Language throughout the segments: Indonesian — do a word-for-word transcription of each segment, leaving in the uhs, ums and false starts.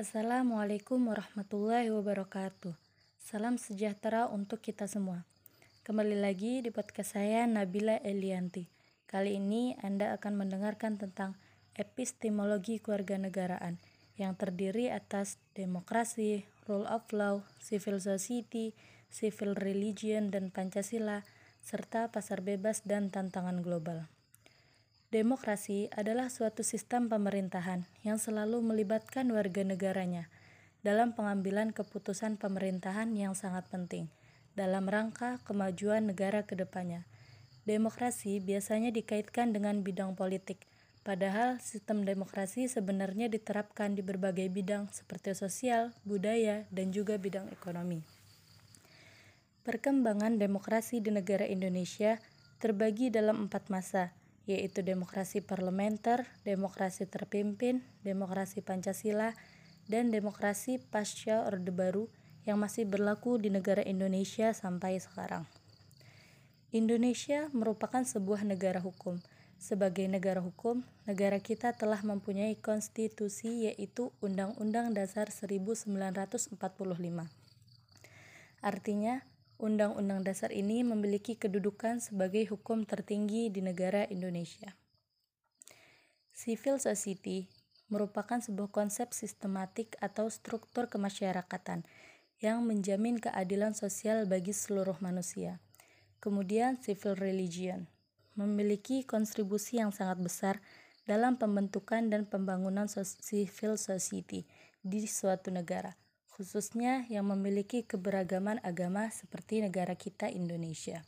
Assalamualaikum warahmatullahi wabarakatuh. Salam sejahtera untuk kita semua. Kembali lagi di podcast saya, Nabila Elianti. Kali ini Anda akan mendengarkan tentang epistemologi kewarganegaraan yang terdiri atas demokrasi, rule of law, civil society, civil religion, dan Pancasila, serta pasar bebas dan tantangan global. Demokrasi adalah suatu sistem pemerintahan yang selalu melibatkan warga negaranya dalam pengambilan keputusan pemerintahan yang sangat penting dalam rangka kemajuan negara ke depannya. Demokrasi biasanya dikaitkan dengan bidang politik, padahal sistem demokrasi sebenarnya diterapkan di berbagai bidang seperti sosial, budaya, dan juga bidang ekonomi. Perkembangan demokrasi di negara Indonesia terbagi dalam empat masa, yaitu demokrasi parlementer, demokrasi terpimpin, demokrasi Pancasila, dan demokrasi pasca Orde Baru yang masih berlaku di negara Indonesia sampai sekarang. Indonesia merupakan sebuah negara hukum. Sebagai negara hukum, negara kita telah mempunyai konstitusi, yaitu Undang-Undang Dasar seribu sembilan ratus empat puluh lima. Artinya, Undang-Undang Dasar ini memiliki kedudukan sebagai hukum tertinggi di negara Indonesia. Civil society merupakan sebuah konsep sistematik atau struktur kemasyarakatan yang menjamin keadilan sosial bagi seluruh manusia. Kemudian civil religion memiliki kontribusi yang sangat besar dalam pembentukan dan pembangunan civil society di suatu negara, khususnya yang memiliki keberagaman agama seperti negara kita Indonesia.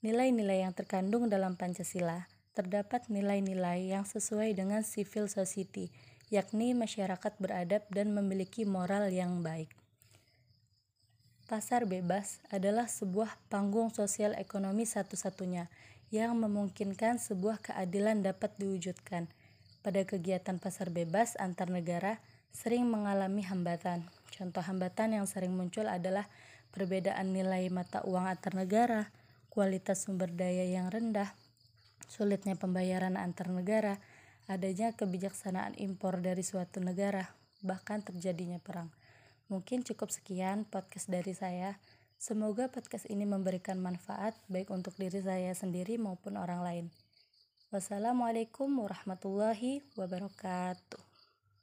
Nilai-nilai yang terkandung dalam Pancasila terdapat nilai-nilai yang sesuai dengan civil society, yakni masyarakat beradab dan memiliki moral yang baik. Pasar bebas adalah sebuah panggung sosial ekonomi satu-satunya yang memungkinkan sebuah keadilan dapat diwujudkan. Pada kegiatan pasar bebas antar negara, sering mengalami hambatan. Contoh hambatan yang sering muncul adalah perbedaan nilai mata uang antar negara, kualitas sumber daya yang rendah, sulitnya pembayaran antar negara, adanya kebijaksanaan impor dari suatu negara, bahkan terjadinya perang. Mungkin cukup sekian podcast dari saya. Semoga podcast ini memberikan manfaat baik untuk diri saya sendiri maupun orang lain. Wassalamualaikum warahmatullahi wabarakatuh.